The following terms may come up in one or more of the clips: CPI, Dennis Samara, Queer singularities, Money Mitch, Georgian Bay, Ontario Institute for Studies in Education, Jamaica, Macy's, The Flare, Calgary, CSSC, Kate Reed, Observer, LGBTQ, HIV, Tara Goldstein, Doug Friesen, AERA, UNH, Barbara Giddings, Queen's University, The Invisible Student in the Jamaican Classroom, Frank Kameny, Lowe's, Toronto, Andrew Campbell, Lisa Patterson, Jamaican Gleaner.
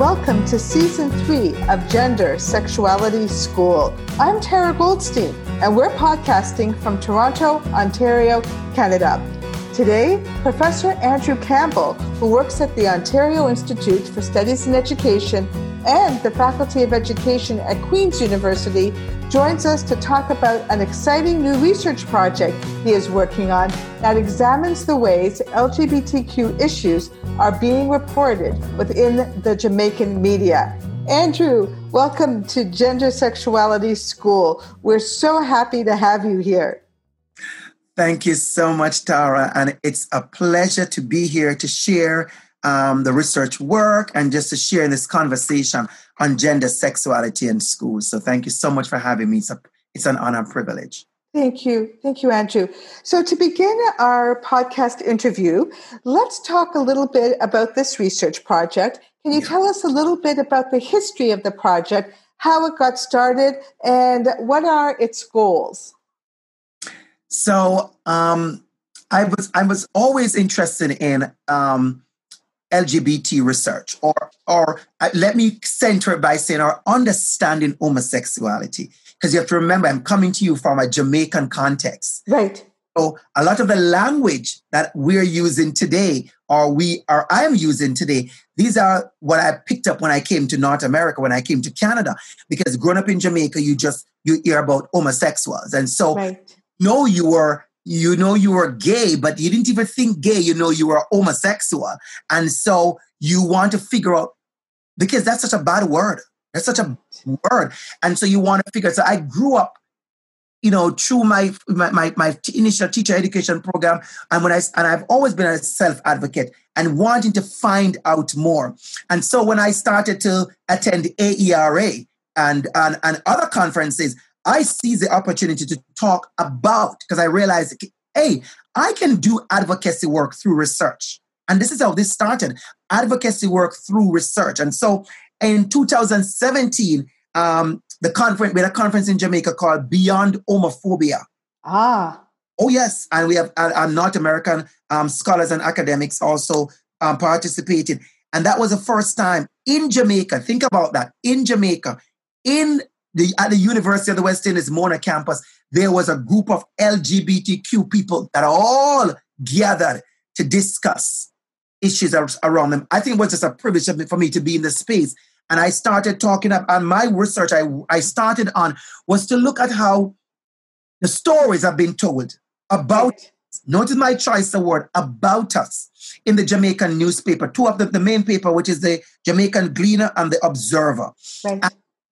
welcome to Season 3 of Gender Sexuality School. I'm Tara Goldstein, and we're podcasting from Toronto, Ontario, Canada. Today, Professor Andrew Campbell, who works at the Ontario Institute for Studies in Education and the Faculty of Education at Queen's University, joins us to talk about an exciting new research project he is working on that examines the ways LGBTQ issues are being reported within the Jamaican media. Andrew, welcome to Gender Sexuality School. We're so happy to have you here. Thank you so much, Tara. And it's a pleasure to be here to share the research work and just to share this conversation on gender sexuality in schools. So thank you so much for having me. It's an honor and privilege. Thank you. Thank you, Andrew. So to begin our podcast interview, let's talk a little bit about this research project. Can you tell us a little bit about the history of the project, how it got started, and what are its goals? So I was always interested in LGBT research, or let me center it by saying our understanding homosexuality, because you have to remember I'm coming to you from a Jamaican context. Right. So a lot of the language that we're using today, or I am using today, these are what I picked up when I came to North America, when I came to Canada, because growing up in Jamaica, you hear about homosexuals, and so you know you were gay, but you didn't even think gay. You know you were homosexual. And so you want to figure out, because that's such a bad word. That's such a word. And so you want to figure out. So I grew up, you know, through my initial teacher education program. And I've always been a self-advocate and wanting to find out more. And so when I started to attend AERA and other conferences, I seized the opportunity to talk about, because I realized, hey, I can do advocacy work through research. And this is how this started, advocacy work through research. And so in 2017, we had a conference in Jamaica called Beyond Homophobia. Ah. Oh, yes. And we have North American scholars and academics also participated. And that was the first time in Jamaica, think about that, in Jamaica, at the University of the West Indies Mona campus, there was a group of LGBTQ people that all gathered to discuss issues around them. I think it was just a privilege for me to be in this space. And I started talking up, and my research I started on was to look at how the stories have been told about, notice my choice of word, about us in the Jamaican newspaper, two of the main paper, which is the Jamaican Gleaner and the Observer. Right.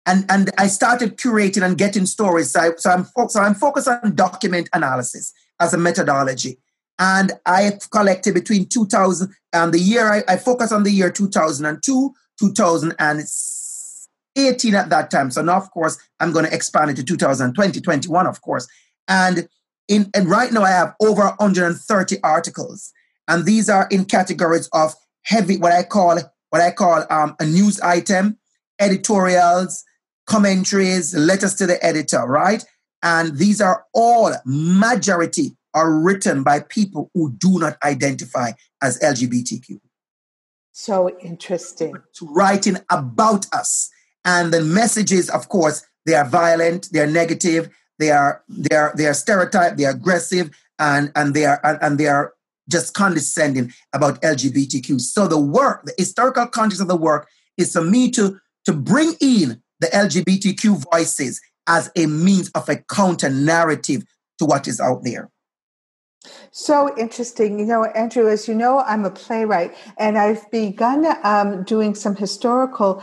And I started curating and getting stories. So I'm focused on document analysis as a methodology. And I collected between 2000 and the year, I focused on the year 2002, 2018 at that time. So now, of course, I'm going to expand it to 2020, 21, of course. And right now I have over 130 articles. And these are in categories of heavy, what I call a news item, editorials, commentaries, letters to the editor, right? And these are all, majority are written by people who do not identify as LGBTQ. So interesting. Writing about us. And the messages, of course, they are violent, they are negative, they are stereotyped, they are aggressive, and they are just condescending about LGBTQ. So the work, the historical context of the work is for me to bring in the LGBTQ voices as a means of a counter-narrative to what is out there. So interesting. You know, Andrew, as you know, I'm a playwright, and I've begun doing some historical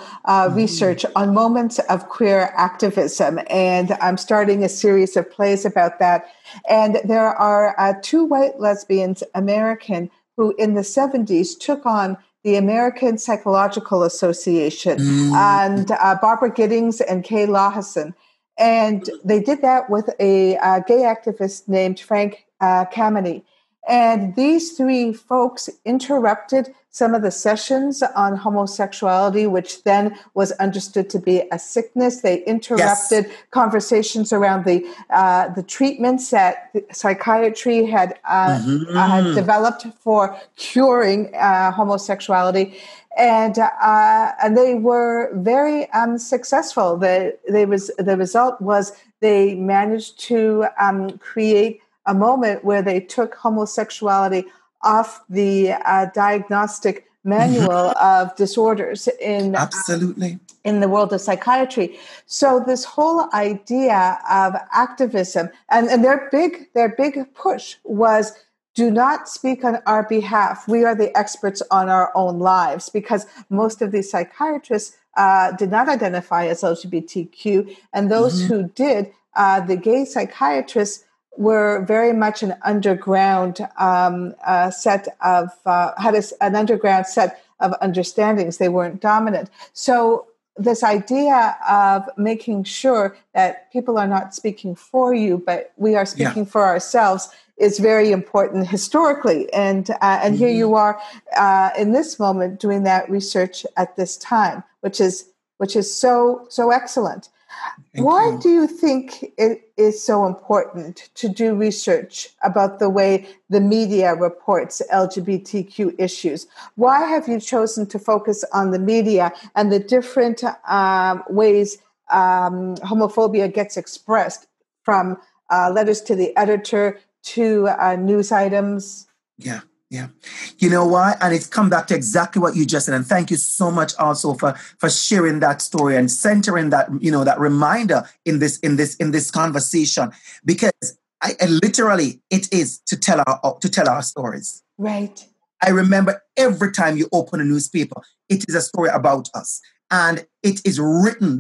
research on moments of queer activism, and I'm starting a series of plays about that. And there are two white lesbians, American, who in the 70s took on the American Psychological Association, and Barbara Giddings and Kay Lahasson. And they did that with a gay activist named Frank Kameny. And these three folks interrupted some of the sessions on homosexuality, which then was understood to be a sickness. They interrupted conversations around the treatments that psychiatry had developed for curing homosexuality. And they were very successful. The result was they managed to create a moment where they took homosexuality off the diagnostic manual of disorders in in the world of psychiatry. So this whole idea of activism and their big push was, do not speak on our behalf. We are the experts on our own lives, because most of these psychiatrists did not identify as LGBTQ, and those who did, the gay psychiatrists, were very much an underground set of understandings. They weren't dominant. So this idea of making sure that people are not speaking for you, but we are speaking for ourselves, is very important historically. And here you are in this moment doing that research at this time, which is so excellent. Why do you think it is so important to do research about the way the media reports LGBTQ issues? Why have you chosen to focus on the media and the different ways homophobia gets expressed, from letters to the editor to news items? Yeah. You know why? And it's come back to exactly what you just said. And thank you so much also for sharing that story and centering that, that reminder in this conversation, because I literally, it is to tell our stories. Right. I remember every time you open a newspaper, it is a story about us. And it is written.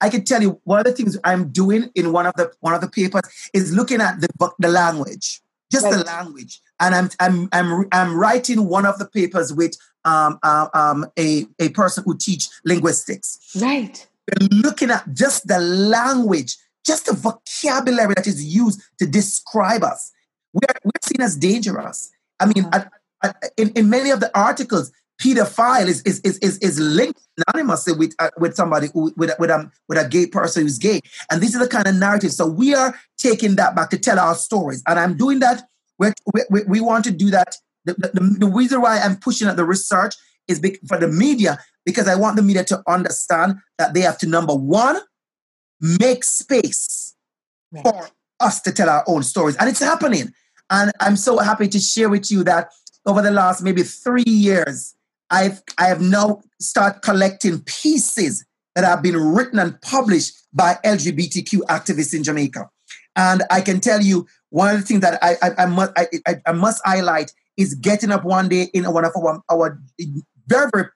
I can tell you, one of the things I'm doing in one of the papers is looking at the language. Just right. The language, and I'm writing one of the papers with a person who teach linguistics. Right. We're looking at just the language, just the vocabulary that is used to describe us. We're seen as dangerous. I mean, in many of the articles, pedophile is linked anonymously with somebody with a gay person who's gay, and these are the kind of narratives. So we are taking that back to tell our stories, and I'm doing that. We want to do that. The reason why I'm pushing at the research is for the media, because I want the media to understand that they have to, number one, make space for us to tell our own stories, and it's happening. And I'm so happy to share with you that over the last maybe 3 years. I have now started collecting pieces that have been written and published by LGBTQ activists in Jamaica. And I can tell you, one of the things that I must highlight is getting up one day in one of our very, very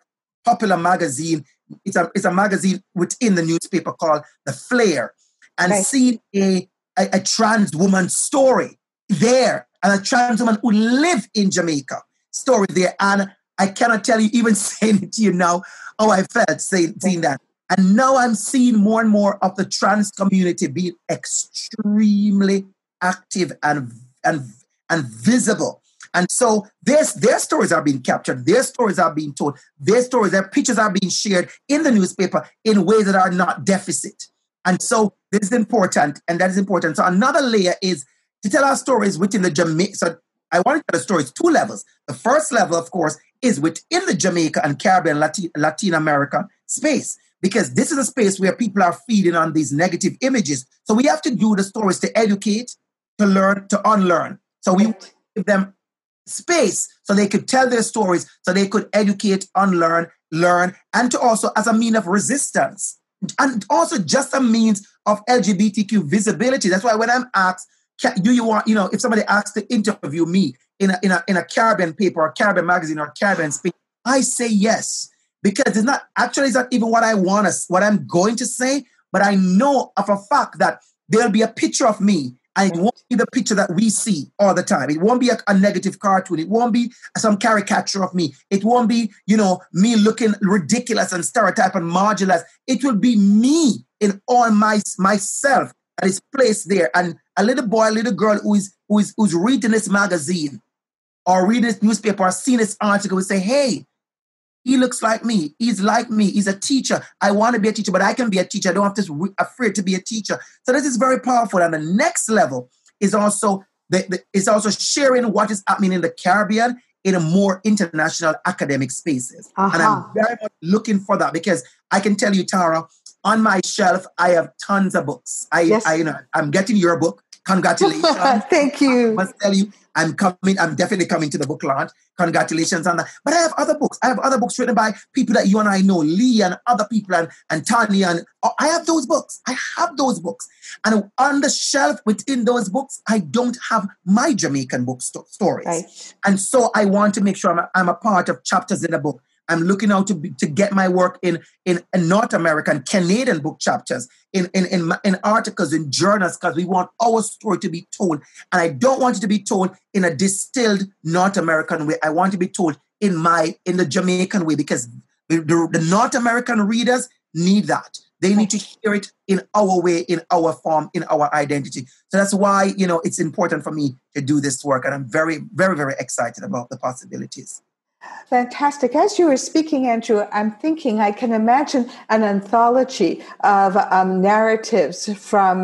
popular magazine. It's a magazine within the newspaper called The Flare, and seeing a trans woman story there, and a trans woman who lived in Jamaica story there. And I cannot tell you, even saying it to you now, how I felt seeing that. And now I'm seeing more and more of the trans community being extremely active and visible. And so their stories are being captured, their stories are being told, their pictures are being shared in the newspaper in ways that are not deficit. And so this is important, and that is important. So another layer is to tell our stories within the Jamaican. So I want to tell the stories 2 levels. The first level, of course, is within the Jamaica and Caribbean Latin American space, because this is a space where people are feeding on these negative images. So we have to do the stories to educate, to learn, to unlearn. So we give them space so they could tell their stories, so they could educate, unlearn, learn, and to also as a means of resistance, and also just a means of LGBTQ visibility. That's why when I'm asked, do you want, if somebody asks to interview me in a Caribbean paper or Caribbean magazine or Caribbean speech, I say yes, because it's not even what I want to, what I'm going to say, but I know of a fact that there'll be a picture of me, and it won't be the picture that we see all the time. It won't be a negative cartoon. It won't be some caricature of me. It won't be, me looking ridiculous and stereotyped and marginalized. It will be me in all myself that is placed there. And a little boy, a little girl who's reading this magazine or reading this newspaper or seeing this article would say, hey, he looks like me. He's like me. He's a teacher. I want to be a teacher, but I can be a teacher. I don't have to be afraid to be a teacher. So this is very powerful. And the next level is also sharing what is happening in the Caribbean, in a more international academic spaces. Uh-huh. And I'm very much looking for that, because I can tell you, Tara, on my shelf, I have tons of books. I'm getting your book. Congratulations. Thank you. I must tell you, I'm definitely coming to the book launch. Congratulations on that. But I have other books. I have other books written by people that you and I know, Lee and other people, and Tanya. And I have those books. And on the shelf within those books, I don't have my Jamaican book stories. Right. And so I want to make sure I'm a part of chapters in a book. I'm looking out to get my work in North American, Canadian book chapters, in articles, in journals, because we want our story to be told. And I don't want it to be told in a distilled North American way. I want it to be told in the Jamaican way, because the North American readers need that. They need to hear it in our way, in our form, in our identity. So that's why, it's important for me to do this work. And I'm very, very, very excited about the possibilities. Fantastic. As you were speaking, Andrew, I'm thinking I can imagine an anthology of narratives from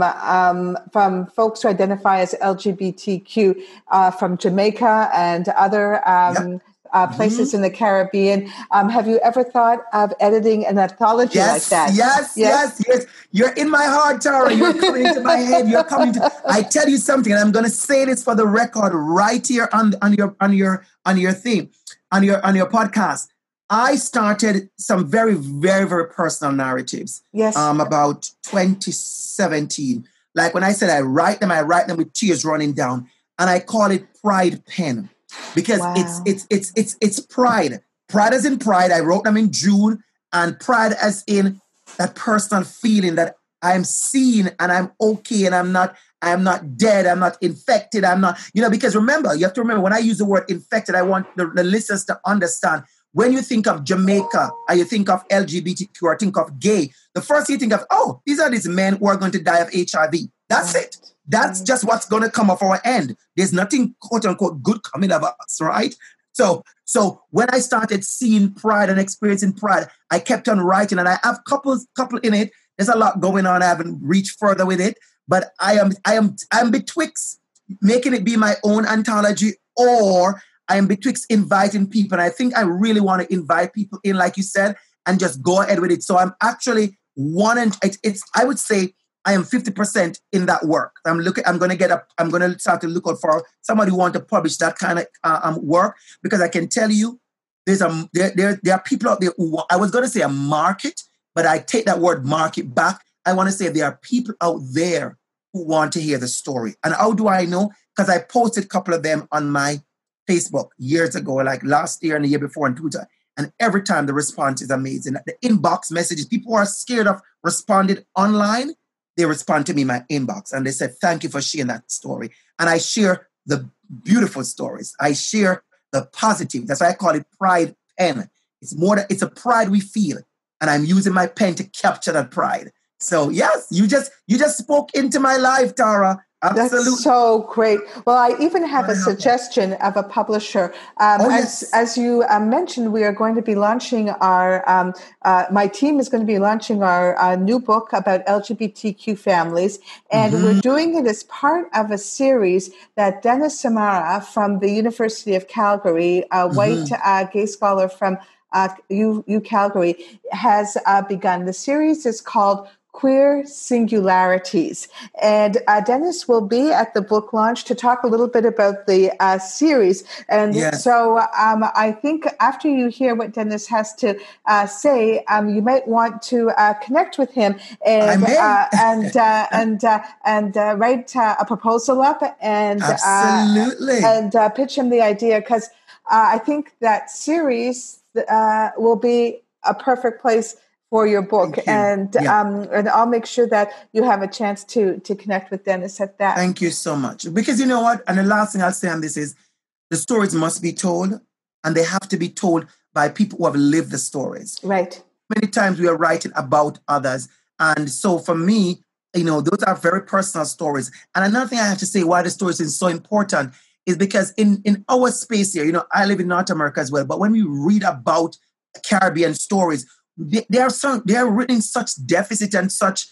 folks who identify as LGBTQ from Jamaica and other places in the Caribbean. Have you ever thought of editing an anthology like that? Yes. You're in my heart, Tara. You're coming into my head. I tell you something, and I'm going to say this for the record right here on your theme. On your podcast, I started some very, very, very personal narratives. Yes. About 2017. Like when I said I write them with tears running down, and I call it Pride Pen, because it's pride. Pride as in pride. I wrote them in June, and pride as in that personal feeling that I'm seen and I'm okay and I'm not dead, I'm not infected, because you have to remember, when I use the word infected, I want the listeners to understand, when you think of Jamaica, or you think of LGBTQ, or think of gay, the first thing you think of, these are these men who are going to die of HIV. That's it. That's just what's going to come of our end. There's nothing, quote unquote, good coming of us, right? So when I started seeing pride and experiencing pride, I kept on writing, and I have couple in it. There's a lot going on. I haven't reached further with it. But I'm betwixt making it be my own anthology, or I am betwixt inviting people. And I think I really want to invite people in, like you said, and just go ahead with it. So I'm actually I would say I am 50% in that work. I'm going to start to look out for somebody who want to publish that kind of work, because I can tell you there are people out there who, I was going to say a market, but I take that word market back. I want to say there are people out there who want to hear the story. And how do I know? Because I posted a couple of them on my Facebook years ago, like last year and the year before on Twitter. And every time the response is amazing. The inbox messages, people who are scared of responding online, they respond to me in my inbox. And they said, thank you for sharing that story. And I share the beautiful stories. I share the positive. That's why I call it Pride Pen. It's a pride we feel. And I'm using my pen to capture that pride. So yes, you just spoke into my life, Tara. Absolutely. That's so great. Well, I even have a suggestion of a publisher. As you mentioned, we are going to be launching my team is going to be launching our new book about LGBTQ families. And we're doing it as part of a series that Dennis Samara from the University of Calgary, a white gay scholar from Calgary, has begun. The series is called Queer Singularities. And Dennis will be at the book launch to talk a little bit about the series. And so I think after you hear what Dennis has to say, you might want to connect with him and write a proposal up and pitch him the idea, because I think that series will be a perfect place for your book, and I'll make sure that you have a chance to connect with Dennis at that. Thank you so much. Because you know what, and the last thing I'll say on this is, the stories must be told, and they have to be told by people who have lived the stories. Right. Many times we are writing about others, and so for me, those are very personal stories. And another thing I have to say why the stories is so important is because in our space here, I live in North America as well, but when we read about Caribbean stories, they are written in such deficit and such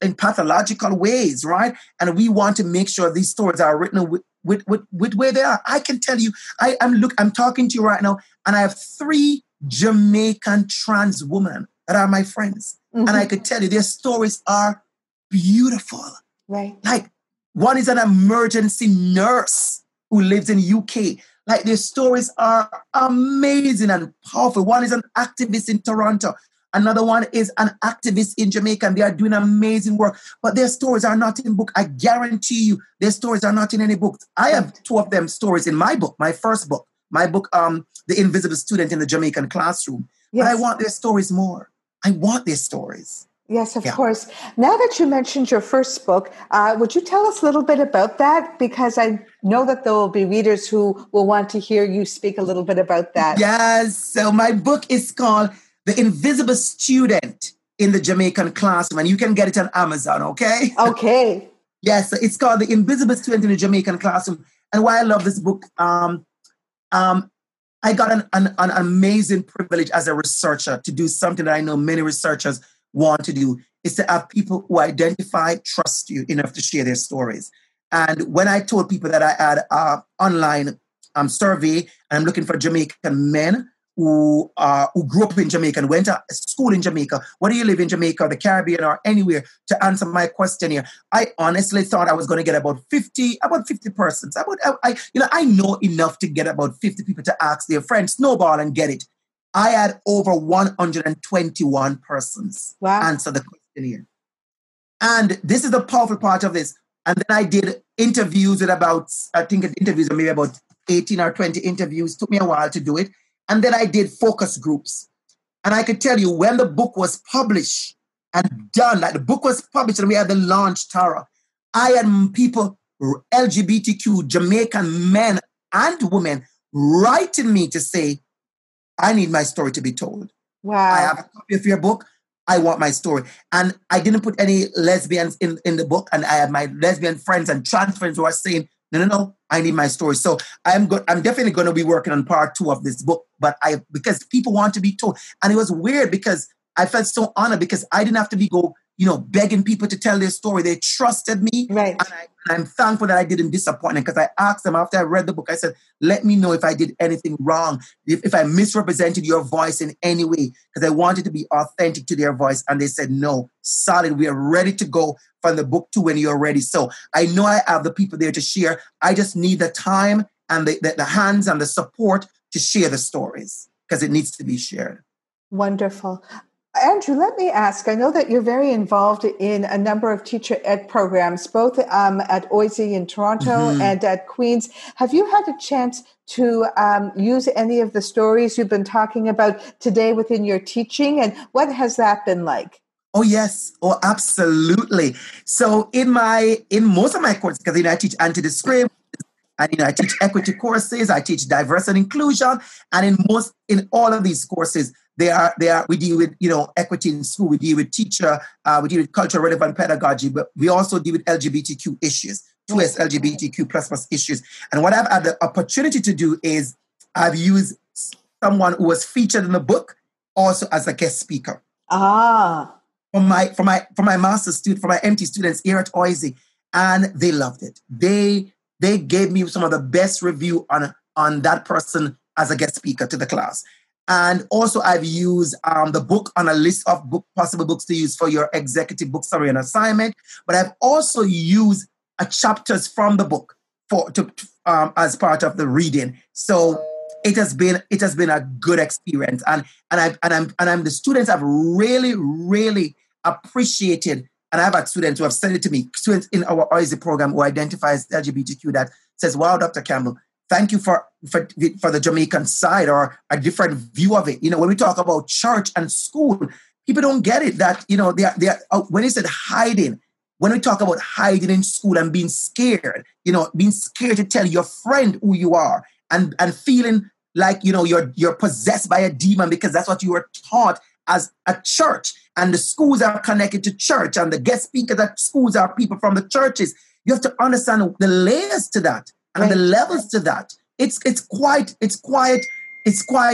in pathological ways, right? And we want to make sure these stories are written with where they are. I can tell you, I'm talking to you right now, and I have 3 Jamaican trans women that are my friends. Mm-hmm. And I could tell you their stories are beautiful. Right. Like, one is an emergency nurse who lives in UK. Like, their stories are amazing and powerful. One is an activist in Toronto. Another one is an activist in Jamaica, and they are doing amazing work. But their stories are not in book. I guarantee you, their stories are not in any book. I have 2 of them stories in my book, my first book, The Invisible Student in the Jamaican Classroom. Yes. But I want their stories more. I want their stories. Yes, of course. Now that you mentioned your first book, would you tell us a little bit about that? Because I know that there will be readers who will want to hear you speak a little bit about that. Yes. So my book is called The Invisible Student in the Jamaican Classroom, and you can get it on Amazon, okay? Okay. Yes. So it's called The Invisible Student in the Jamaican Classroom. And why I love this book, I got an amazing privilege as a researcher to do something that I know many researchers want to do, is to have people who identify, trust you enough to share their stories. And when I told people that I had an online survey, and I'm looking for Jamaican men who grew up in Jamaica and went to school in Jamaica, whether you live in Jamaica or the Caribbean or anywhere, to answer my questionnaire, I honestly thought I was going to get about 50 persons. I know enough to get about 50 people to ask their friends, snowball and get it. I had over 121 persons answer the questionnaire. And this is the powerful part of this. And then I did interviews with about 18 or 20 interviews. Took me a while to do it. And then I did focus groups. And I could tell you, when the book was published and done, like the book was published and we had the launch, Tara, I had people, LGBTQ, Jamaican men and women, writing me to say, I need my story to be told. Wow. I have a copy of your book. I want my story. And I didn't put any lesbians in the book. And I have my lesbian friends and trans friends who are saying, no, I need my story. So I'm definitely going to be working on part 2 of this book, because people want to be told. And it was weird because I felt so honored because I didn't have to be begging people to tell their story. They trusted me. Right. And I'm thankful that I didn't disappoint them, because I asked them after I read the book, I said, let me know if I did anything wrong, if I misrepresented your voice in any way, because I wanted to be authentic to their voice. And they said, no, solid. We are ready to go from the book to when you're ready. So I know I have the people there to share. I just need the time and the hands and the support to share the stories, because it needs to be shared. Wonderful. Andrew, let me ask, I know that you're very involved in a number of teacher ed programs, both at OISE in Toronto and at Queen's. Have you had a chance to use any of the stories you've been talking about today within your teaching? And what has that been like? Oh, yes. Oh, absolutely. So in most of my courses, because I teach anti-discrimination, and I teach equity courses, I teach diversity and inclusion, and in all of these courses, we deal with equity in school, we deal with teacher, we deal with culture relevant pedagogy, but we also deal with LGBTQ issues, 2S LGBTQ + issues. And what I've had the opportunity to do is I've used someone who was featured in the book also as a guest speaker. For my master's student, for my MT students here at OISE, and they loved it. They gave me some of the best review on that person as a guest speaker to the class. And also I've used the book on a list of possible books to use for your executive book summary and assignment. But I've also used chapters from the book as part of the reading. So it has been a good experience. And the students have really, really appreciated. And I've had students who have said it to me, students in our OISE program who identifies LGBTQ, that says, wow, Dr. Campbell, thank you for the Jamaican side, or a different view of it. When we talk about church and school, people don't get it that, when you said hiding, when we talk about hiding in school and being scared to tell your friend who you are and feeling like, you're possessed by a demon because that's what you were taught as a church, and the schools are connected to church, and the guest speakers at schools are people from the churches. You have to understand the layers to that and the levels to that. It's quite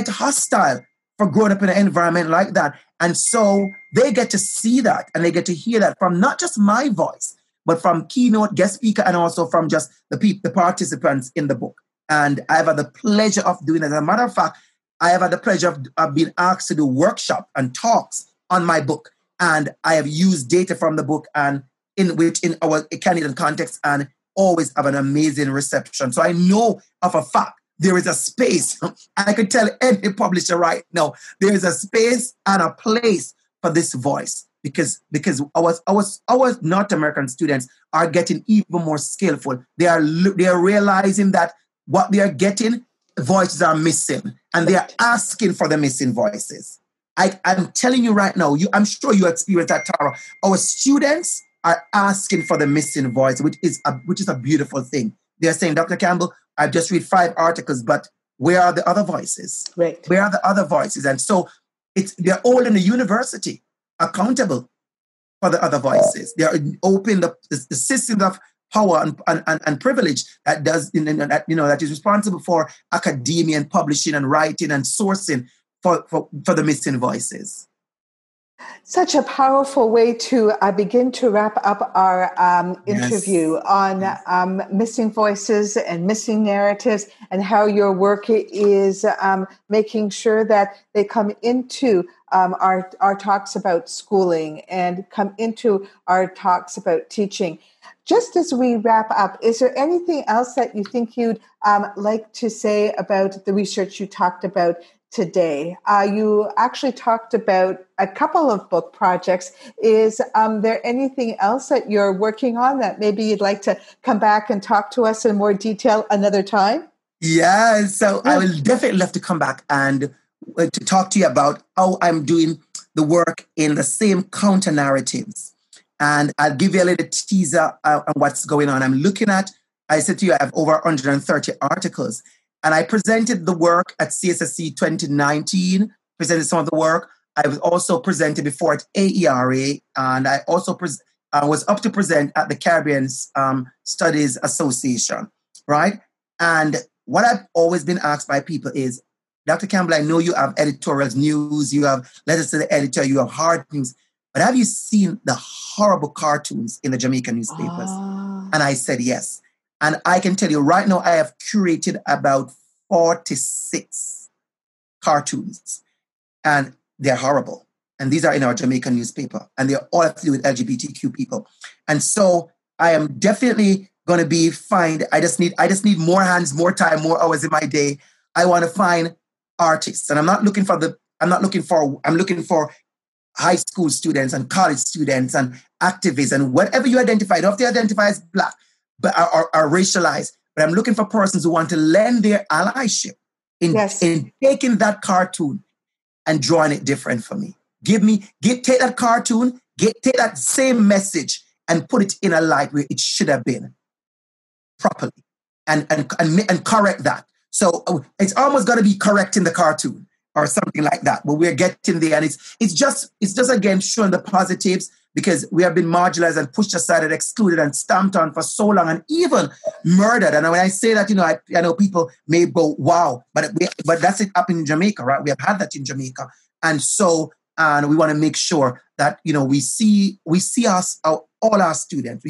hostile for growing up in an environment like that. And so they get to see that and they get to hear that from not just my voice, but from keynote, guest speaker, and also from just the participants in the book. And I've had the pleasure of doing that. As a matter of fact, I have had the pleasure of being asked to do workshops and talks on my book. And I have used data from the book and in our Canadian context, and always have an amazing reception. So I know of a fact there is a space. I could tell any publisher right now, there is a space and a place for this voice, because our North American students are getting even more skillful. They are realizing that what they are getting, voices are missing, and they are asking for the missing voices. I'm telling you right now, I'm sure you experienced that, Tara. Our students are asking for the missing voice, which is a beautiful thing. They're saying, Dr. Campbell, I've just read 5 articles, but where are the other voices? Right. Where are the other voices? And so they're all in the university accountable for the other voices. They're open the system of power and privilege that is responsible for academia and publishing and writing and sourcing for the missing voices. Such a powerful way to begin to wrap up our interview on missing voices and missing narratives, and how your work is making sure that they come into our talks about schooling and come into our talks about teaching. Just as we wrap up, is there anything else that you think you'd like to say about the research you talked about today? You actually talked about a couple of book projects. Is there anything else that you're working on that maybe you'd like to come back and talk to us in more detail another time? Yeah, so I will definitely love to come back and to talk to you about how I'm doing the work in the same counter narratives. And I'll give you a little teaser on what's going on. I'm looking at, I said to you, I have over 130 articles. And I presented the work at CSSC 2019, presented some of the work. I was also presented before at AERA, and I also was up to present at the Caribbean Studies Association, right? And what I've always been asked by people is, Dr. Campbell, I know you have editorial news, you have letters to the editor, you have hard news, but have you seen the horrible cartoons in the Jamaican newspapers? Oh. And I said, yes. And I can tell you right now, I have curated about 46 cartoons, and they're horrible. And these are in our Jamaican newspaper, and they're all to do with LGBTQ people. And so I am definitely going to be find. I just need more hands, more time, more hours in my day. I want to find artists, and I'm looking for high school students and college students and activists and whatever you identify. Don't have to identify as Black, but are racialized. But I'm looking for persons who want to lend their allyship in taking that cartoon and drawing it different for me. Take that cartoon, take that same message and put it in a light where it should have been properly and correct that. So it's almost got to be correcting the cartoon or something like that. But we're getting there, and it's just again showing the positives, because we have been marginalized and pushed aside and excluded and stamped on for so long, and even murdered. And when I say that, I know people may go, wow, but that's it up in Jamaica, right? We have had that in Jamaica. And we want to make sure that, we see us, all our students.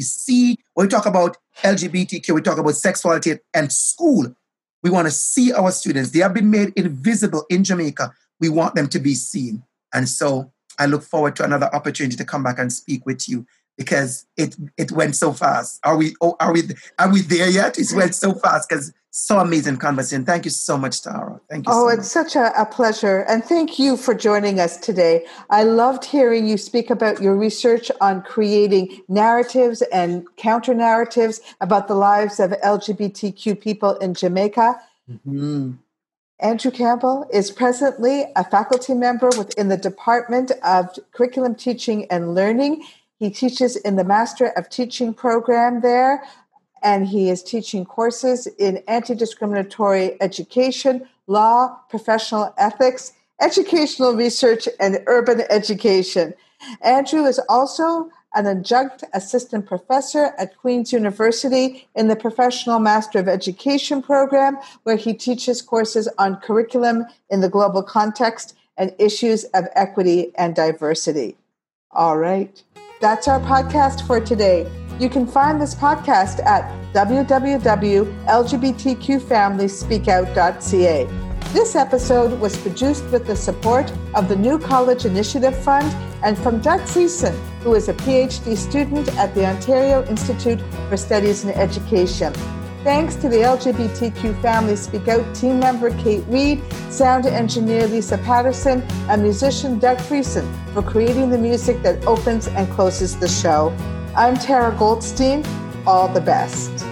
When we talk about LGBTQ, we talk about sexuality and school. We want to see our students. They have been made invisible in Jamaica. We want them to be seen. And so I look forward to another opportunity to come back and speak with you, because it went so fast. Are we there yet? It went so fast, because so amazing conversation. Thank you so much, Tara. Thank you. It's such a pleasure. And thank you for joining us today. I loved hearing you speak about your research on creating narratives and counter narratives about the lives of LGBTQ people in Jamaica. Mm-hmm. Andrew Campbell is presently a faculty member within the Department of Curriculum Teaching and Learning. He teaches in the Master of Teaching program there, and he is teaching courses in anti-discriminatory education, law, professional ethics, educational research, and urban education. Andrew is also an adjunct assistant professor at Queen's University in the Professional Master of Education program, where he teaches courses on curriculum in the global context and issues of equity and diversity. All right, that's our podcast for today. You can find this podcast at www.lgbtqfamiliespeakout.ca. This episode was produced with the support of the New College Initiative Fund and from Doug Friesen, who is a PhD student at the Ontario Institute for Studies in Education. Thanks to the LGBTQ Family Speak Out team member Kate Reed, sound engineer Lisa Patterson, and musician Doug Friesen for creating the music that opens and closes the show. I'm Tara Goldstein. All the best.